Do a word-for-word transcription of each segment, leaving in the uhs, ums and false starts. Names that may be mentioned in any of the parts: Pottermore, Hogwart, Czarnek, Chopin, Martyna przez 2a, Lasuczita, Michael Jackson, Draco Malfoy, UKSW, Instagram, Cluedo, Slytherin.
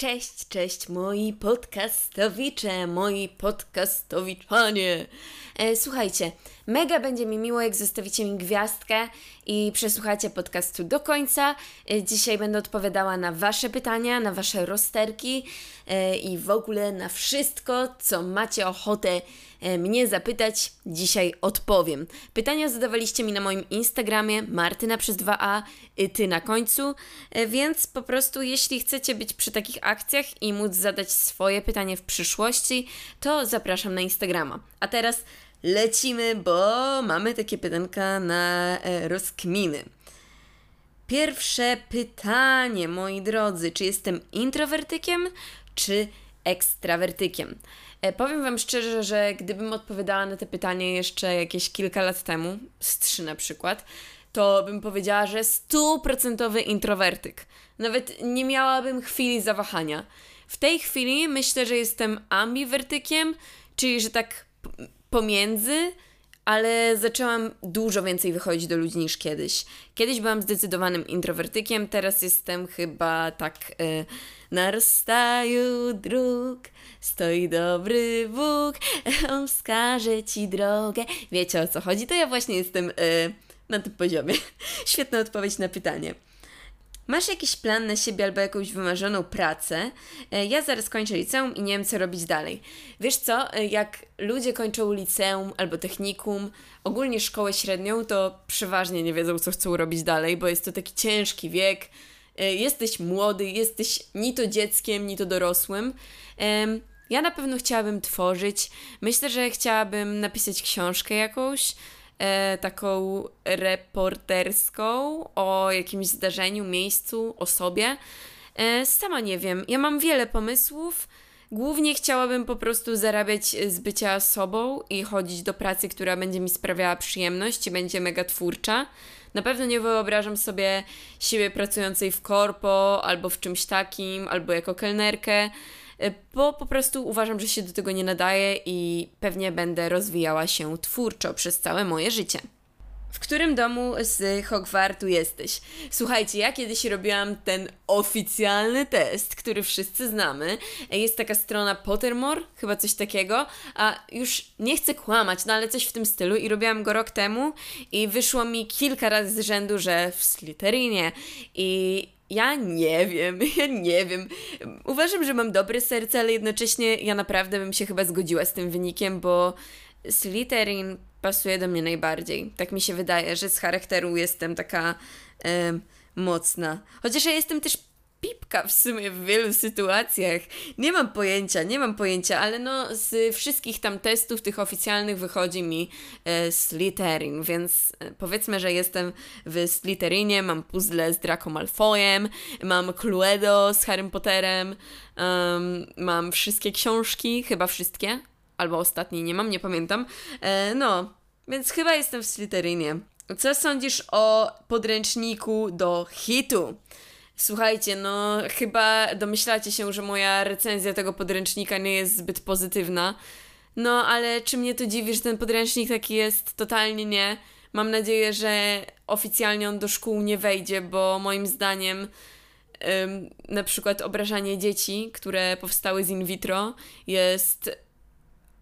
Cześć, cześć moi podcastowicze, moi podcastowiczanie. E, słuchajcie, mega będzie mi miło, jak zostawicie mi gwiazdkę i przesłuchacie podcastu do końca. E, dzisiaj będę odpowiadała na wasze pytania, na wasze rozterki e, i w ogóle na wszystko, co macie ochotę e, mnie zapytać. Dzisiaj odpowiem. Pytania zadawaliście mi na moim Instagramie, Martyna przez dwa a, ty na końcu, e, więc po prostu jeśli chcecie być przy takich akcjach i móc zadać swoje pytanie w przyszłości, to zapraszam na Instagrama. A teraz lecimy, bo mamy takie pytanka na rozkminy. Pierwsze pytanie, moi drodzy, czy jestem introwertykiem, czy ekstrawertykiem? E, powiem Wam szczerze, że gdybym odpowiadała na to pytanie jeszcze jakieś kilka lat temu, z trzy na przykład, to bym powiedziała, że stuprocentowy introwertyk. Nawet nie miałabym chwili zawahania. W tej chwili myślę, że jestem ambiwertykiem, czyli że tak pomiędzy, ale zaczęłam dużo więcej wychodzić do ludzi niż kiedyś. Kiedyś byłam zdecydowanym introwertykiem, teraz jestem chyba tak... Yy, na rozstaju dróg stoi dobry Bóg, On wskaże Ci drogę. Wiecie, o co chodzi? To ja właśnie jestem... Yy, na tym poziomie. Świetna odpowiedź na pytanie. Masz jakiś plan na siebie albo jakąś wymarzoną pracę? Ja zaraz kończę liceum i nie wiem, co robić dalej. Wiesz co, jak ludzie kończą liceum albo technikum, ogólnie szkołę średnią, to przeważnie nie wiedzą, co chcą robić dalej, bo jest to taki ciężki wiek. Jesteś młody, jesteś ni to dzieckiem, ni to dorosłym. Ja na pewno chciałabym tworzyć. Myślę, że chciałabym napisać książkę jakąś, E, taką reporterską o jakimś zdarzeniu, miejscu, osobie. E, sama nie wiem. Ja mam wiele pomysłów. Głównie chciałabym po prostu zarabiać z bycia sobą i chodzić do pracy, która będzie mi sprawiała przyjemność i będzie mega twórcza. Na pewno nie wyobrażam sobie siebie pracującej w korpo albo w czymś takim, albo jako kelnerkę, bo po prostu uważam, że się do tego nie nadaje i pewnie będę rozwijała się twórczo przez całe moje życie. W którym domu z Hogwartu jesteś? Słuchajcie, ja kiedyś robiłam ten oficjalny test, który wszyscy znamy. Jest taka strona Pottermore, chyba coś takiego, a już nie chcę kłamać, no ale coś w tym stylu, i robiłam go rok temu i wyszło mi kilka razy z rzędu, że w Slytherinie i... Ja nie wiem, ja nie wiem. Uważam, że mam dobre serce, ale jednocześnie ja naprawdę bym się chyba zgodziła z tym wynikiem, bo Slytherin pasuje do mnie najbardziej. Tak mi się wydaje, że z charakteru jestem taka e, mocna. Chociaż ja jestem też pipka w sumie w wielu sytuacjach. Nie mam pojęcia, nie mam pojęcia, ale no z wszystkich tam testów tych oficjalnych wychodzi mi e, Slytherin, więc e, powiedzmy, że jestem w Slytherinie, mam puzzle z Draco Malfoyem, mam Cluedo z Harrym Potterem, um, mam wszystkie książki, chyba wszystkie, albo ostatnie nie mam, nie pamiętam. E, no, więc chyba jestem w Slytherinie. Co sądzisz o podręczniku do hitu? Słuchajcie, no chyba domyślacie się, że moja recenzja tego podręcznika nie jest zbyt pozytywna. No, ale czy mnie to dziwi, że ten podręcznik taki jest? Totalnie nie. Mam nadzieję, że oficjalnie on do szkół nie wejdzie, bo moim zdaniem ym, na przykład obrażanie dzieci, które powstały z in vitro, jest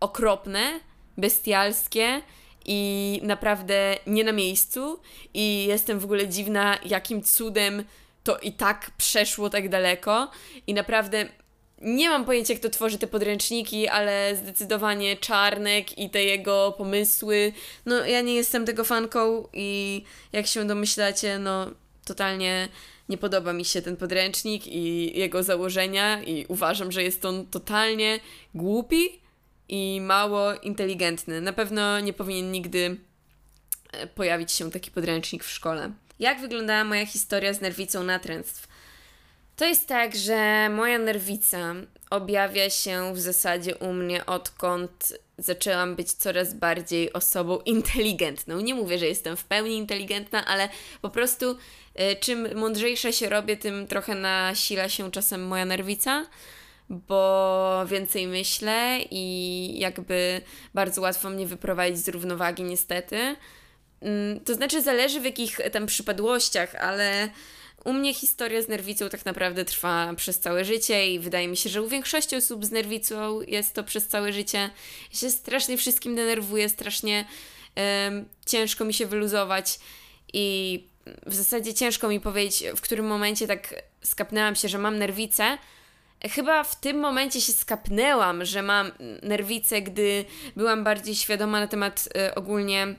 okropne, bestialskie i naprawdę nie na miejscu. I jestem w ogóle dziwna, jakim cudem to i tak przeszło tak daleko i naprawdę nie mam pojęcia, kto tworzy te podręczniki, ale zdecydowanie Czarnek i te jego pomysły, no ja nie jestem tego fanką i jak się domyślacie, no totalnie nie podoba mi się ten podręcznik i jego założenia i uważam, że jest on totalnie głupi i mało inteligentny. Na pewno nie powinien nigdy pojawić się taki podręcznik w szkole. Jak wyglądała moja historia z nerwicą natręctw? To jest tak, że moja nerwica objawia się w zasadzie u mnie, odkąd zaczęłam być coraz bardziej osobą inteligentną. Nie mówię, że jestem w pełni inteligentna, ale po prostu y, czym mądrzejsza się robię, tym trochę nasila się czasem moja nerwica, bo więcej myślę i jakby bardzo łatwo mnie wyprowadzić z równowagi niestety. To znaczy zależy w jakich tam przypadłościach, ale U mnie historia z nerwicą tak naprawdę trwa przez całe życie i wydaje mi się, że u większości osób z nerwicą jest to przez całe życie. Ja się strasznie wszystkim denerwuję, strasznie yy, ciężko mi się wyluzować i w zasadzie ciężko mi powiedzieć, w którym momencie tak skapnęłam się, że mam nerwicę. Chyba w tym momencie się skapnęłam, że mam nerwicę, gdy byłam bardziej świadoma na temat y, ogólnie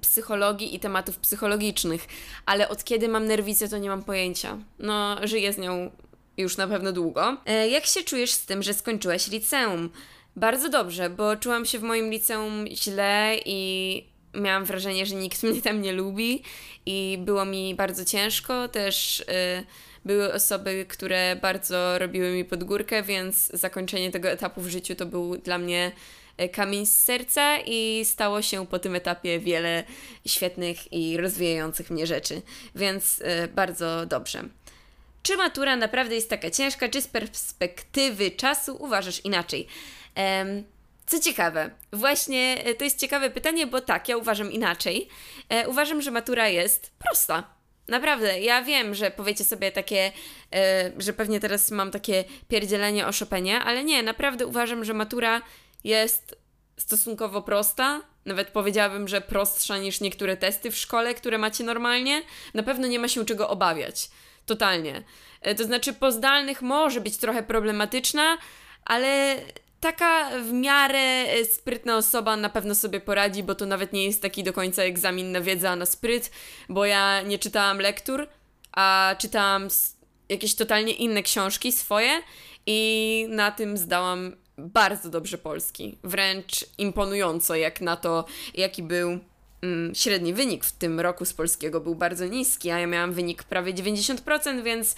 psychologii i tematów psychologicznych, ale od kiedy mam nerwicę, to nie mam pojęcia. No, żyję z nią już na pewno długo. E, jak się czujesz z tym, że skończyłaś liceum? Bardzo dobrze, bo czułam się w moim liceum źle i miałam wrażenie, że nikt mnie tam nie lubi i było mi bardzo ciężko. Też y, były osoby, które bardzo robiły mi pod górkę, więc zakończenie tego etapu w życiu to był dla mnie kamień z serca i stało się po tym etapie wiele świetnych i rozwijających mnie rzeczy, więc bardzo dobrze. Czy matura naprawdę jest taka ciężka, czy z perspektywy czasu uważasz inaczej? Um, Co ciekawe, właśnie to jest ciekawe pytanie, bo tak, ja uważam inaczej. E, uważam, że matura jest prosta. Naprawdę, ja wiem, że powiecie sobie takie, e, że pewnie teraz mam takie pierdzielenie o Chopinie, ale nie, naprawdę uważam, że matura jest stosunkowo prosta. Nawet powiedziałabym, że prostsza niż niektóre testy w szkole, które macie normalnie. Na pewno nie ma się czego obawiać. Totalnie. E, to znaczy po zdalnych może być trochę problematyczna, ale... Taka w miarę sprytna osoba na pewno sobie poradzi, bo to nawet nie jest taki do końca egzamin na wiedzę, a na spryt, bo ja nie czytałam lektur, a czytałam jakieś totalnie inne książki swoje i na tym zdałam bardzo dobrze polski. Wręcz imponująco, jak na to, jaki był mm, średni wynik w tym roku z polskiego, był bardzo niski, a ja miałam wynik prawie dziewięćdziesiąt procent, więc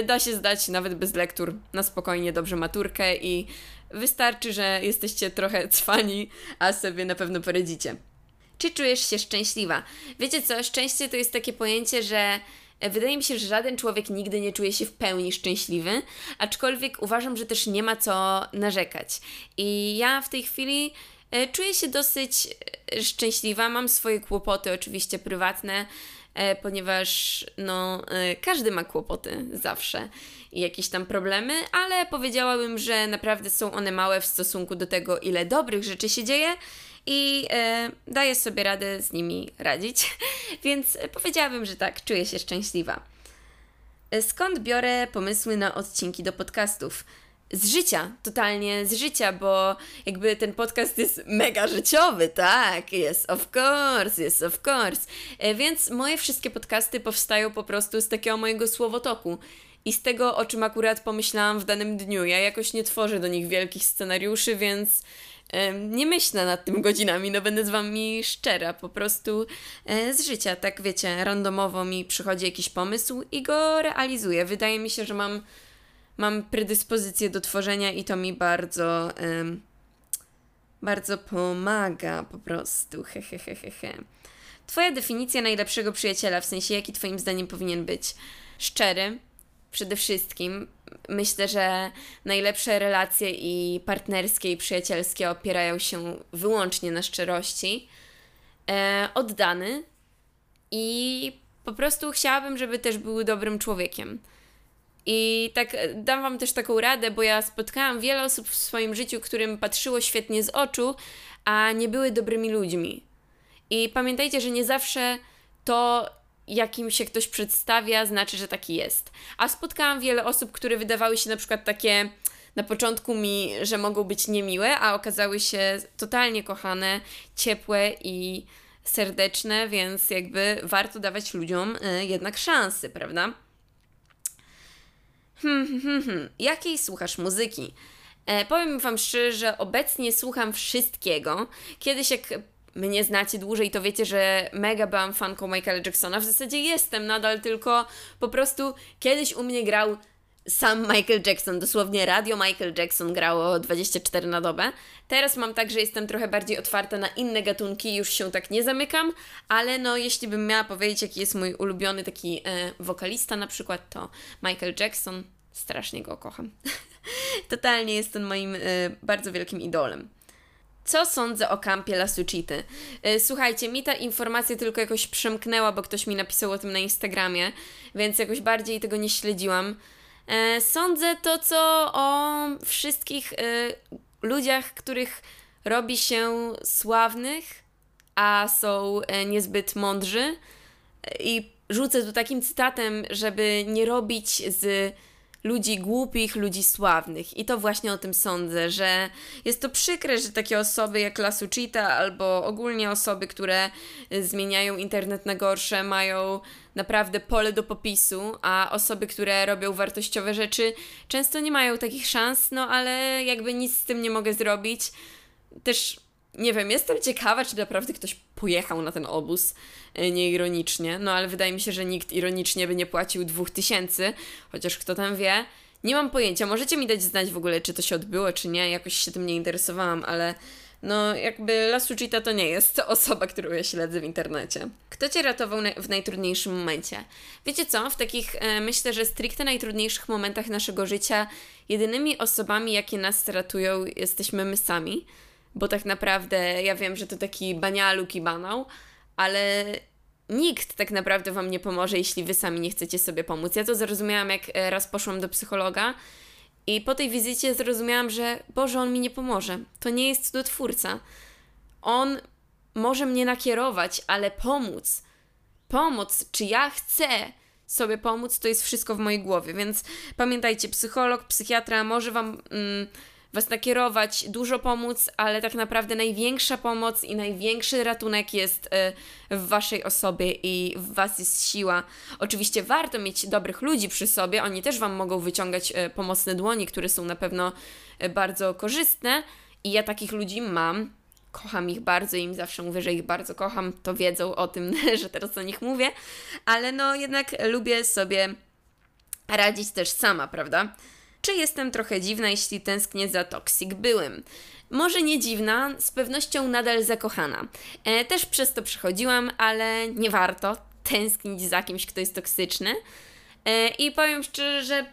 y, da się zdać nawet bez lektur na spokojnie dobrze maturkę i wystarczy, że jesteście trochę cwani, a sobie na pewno poradzicie. Czy czujesz się szczęśliwa? Wiecie co, szczęście to jest takie pojęcie, że wydaje mi się, że żaden człowiek nigdy nie czuje się w pełni szczęśliwy, aczkolwiek uważam, że też nie ma co narzekać. I ja w tej chwili czuję się dosyć szczęśliwa, mam swoje kłopoty oczywiście prywatne, ponieważ no, każdy ma kłopoty zawsze i jakieś tam problemy, ale powiedziałabym, że naprawdę są one małe w stosunku do tego, ile dobrych rzeczy się dzieje i e, daję sobie radę z nimi radzić, więc powiedziałabym, że tak, czuję się szczęśliwa. Skąd biorę pomysły na odcinki do podcastów? Z życia, totalnie z życia, bo jakby ten podcast jest mega życiowy, tak, yes of course, yes of course, więc moje wszystkie podcasty powstają po prostu z takiego mojego słowotoku i z tego, o czym akurat pomyślałam w danym dniu. Ja jakoś nie tworzę do nich wielkich scenariuszy, więc nie myślę nad tym godzinami, no będę z wami szczera, po prostu z życia, tak wiecie, randomowo mi przychodzi jakiś pomysł i go realizuję. Wydaje mi się, że mam Mam predyspozycję do tworzenia i to mi bardzo, ym, bardzo pomaga po prostu. He, he, he, he, he. Twoja definicja najlepszego przyjaciela, w sensie jaki twoim zdaniem powinien być? Szczery, przede wszystkim. Myślę, że najlepsze relacje i partnerskie i przyjacielskie opierają się wyłącznie na szczerości. E, oddany i po prostu chciałabym, żeby też był dobrym człowiekiem. I tak dam wam też taką radę, bo ja spotkałam wiele osób w swoim życiu, którym patrzyło świetnie z oczu, a nie były dobrymi ludźmi. I pamiętajcie, że nie zawsze to, jakim się ktoś przedstawia, znaczy, że taki jest. A spotkałam wiele osób, które wydawały się na przykład takie na początku mi, że mogą być niemiłe, a okazały się totalnie kochane, ciepłe i serdeczne, więc jakby warto dawać ludziom jednak szansy, prawda? Hmm, hmm, hmm. Jakiej słuchasz muzyki? E, powiem wam szczerze, że obecnie słucham wszystkiego. Kiedyś jak mnie znacie dłużej, to wiecie, że mega byłam fanką Michaela Jacksona. W zasadzie jestem nadal, tylko po prostu kiedyś u mnie grał sam Michael Jackson. Dosłownie radio Michael Jackson grało dwadzieścia cztery na dobę. Teraz mam tak, że jestem trochę bardziej otwarta na inne gatunki, już się tak nie zamykam, ale no jeśli bym miała powiedzieć, jaki jest mój ulubiony taki e, wokalista na przykład, to Michael Jackson. Strasznie go kocham. Totalnie jest on moim e, bardzo wielkim idolem. Co sądzę o kampie Lasuczity? Słuchajcie, mi ta informacja tylko jakoś przemknęła, bo ktoś mi napisał o tym na Instagramie, więc jakoś bardziej tego nie śledziłam. Sądzę to, co o wszystkich ludziach, których robi się sławnych, a są niezbyt mądrzy. I rzucę tu takim cytatem, żeby nie robić z ludzi głupich, ludzi sławnych. I to właśnie o tym sądzę, że jest to przykre, że takie osoby jak Lasuczita albo ogólnie osoby, które zmieniają internet na gorsze, mają naprawdę pole do popisu, a osoby, które robią wartościowe rzeczy, często nie mają takich szans, no ale jakby nic z tym nie mogę zrobić. Też nie wiem, jestem ciekawa, czy naprawdę ktoś pojechał na ten obóz nieironicznie, no ale wydaje mi się, że nikt ironicznie by nie płacił dwóch tysięcy, chociaż kto tam wie, nie mam pojęcia, możecie mi dać znać w ogóle, czy to się odbyło, czy nie, jakoś się tym nie interesowałam, ale no jakby Lasuczita to nie jest osoba, którą ja śledzę w internecie. Kto Cię ratował na- w najtrudniejszym momencie? Wiecie co, w takich e, myślę, że stricte najtrudniejszych momentach naszego życia jedynymi osobami, jakie nas ratują, jesteśmy my sami. Bo tak naprawdę ja wiem, że to taki banialuk i banał, ale nikt tak naprawdę Wam nie pomoże, jeśli Wy sami nie chcecie sobie pomóc. Ja to zrozumiałam, jak raz poszłam do psychologa i po tej wizycie zrozumiałam, że Boże, on mi nie pomoże. To nie jest cudotwórca. On może mnie nakierować, ale pomóc, pomoc, czy ja chcę sobie pomóc, to jest wszystko w mojej głowie. Więc pamiętajcie, psycholog, psychiatra może Wam... Mm, Was nakierować, dużo pomóc, ale tak naprawdę największa pomoc i największy ratunek jest w Waszej osobie i w Was jest siła. Oczywiście warto mieć dobrych ludzi przy sobie, oni też Wam mogą wyciągać pomocne dłoni, które są na pewno bardzo korzystne i ja takich ludzi mam. Kocham ich bardzo i im zawsze mówię, że ich bardzo kocham, to wiedzą o tym, że teraz o nich mówię, ale no jednak lubię sobie radzić też sama, prawda? Czy jestem trochę dziwna, jeśli tęsknię za toksik byłym? Może nie dziwna, z pewnością nadal zakochana. E, też przez to przechodziłam, ale nie warto tęsknić za kimś, kto jest toksyczny. E, I powiem szczerze, że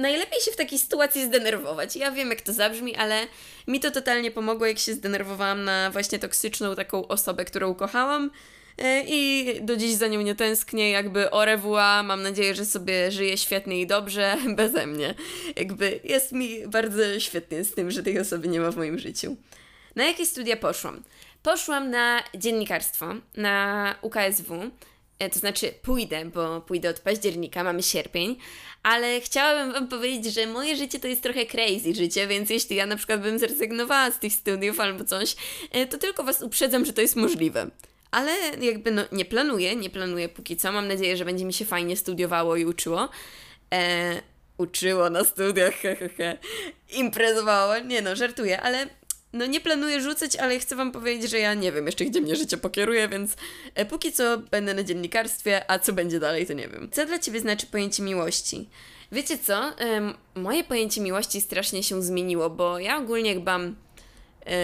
najlepiej się w takiej sytuacji zdenerwować. Ja wiem, jak to zabrzmi, ale mi to totalnie pomogło, jak się zdenerwowałam na właśnie toksyczną taką osobę, którą kochałam. E, I do dziś za nią nie tęsknię, jakby au revoir, mam nadzieję, że sobie żyje świetnie i dobrze, beze mnie. Jakby jest mi bardzo świetnie z tym, że tej osoby nie ma w moim życiu. Na jakie studia poszłam? Poszłam na dziennikarstwo, na U K S W, e, to znaczy pójdę, bo pójdę od października, mamy sierpień, ale chciałabym Wam powiedzieć, że moje życie to jest trochę crazy życie, więc jeśli ja na przykład bym zrezygnowała z tych studiów albo coś, e, to tylko Was uprzedzam, że to jest możliwe. Ale jakby no, nie planuję, nie planuję póki co. Mam nadzieję, że będzie mi się fajnie studiowało i uczyło. E, uczyło na studiach, he, he, he. Imprezowało. Nie no, żartuję, ale no, nie planuję rzucać, ale chcę Wam powiedzieć, że ja nie wiem jeszcze, gdzie mnie życie pokieruje, więc e, póki co będę na dziennikarstwie, a co będzie dalej, to nie wiem. Co dla Ciebie znaczy pojęcie miłości? Wiecie co? E, moje pojęcie miłości strasznie się zmieniło, bo ja ogólnie jak bam...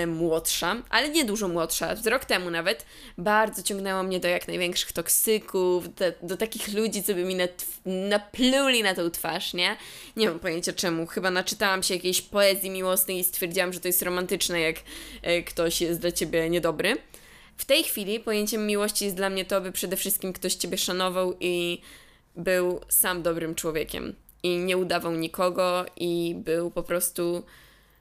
młodsza, ale nie dużo młodsza, z rok temu nawet, bardzo ciągnęło mnie do jak największych toksyków, do, do takich ludzi, co by mi napluli na tą twarz, nie? Nie mam pojęcia czemu, chyba naczytałam się jakiejś poezji miłosnej i stwierdziłam, że to jest romantyczne, jak ktoś jest dla Ciebie niedobry. W tej chwili pojęciem miłości jest dla mnie to, by przede wszystkim ktoś Ciebie szanował i był sam dobrym człowiekiem i nie udawał nikogo i był po prostu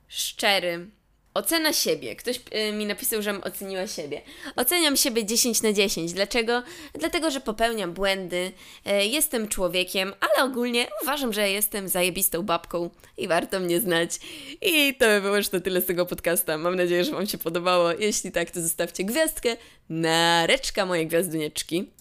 szczery. Ocena siebie. Ktoś mi napisał, żem oceniła siebie. Oceniam siebie dziesięć na dziesięć. Dlaczego? Dlatego, że popełniam błędy, jestem człowiekiem, ale ogólnie uważam, że jestem zajebistą babką i warto mnie znać. I to by było już na tyle z tego podcasta. Mam nadzieję, że Wam się podobało. Jeśli tak, to zostawcie gwiazdkę na reczka moje gwiazdunieczki.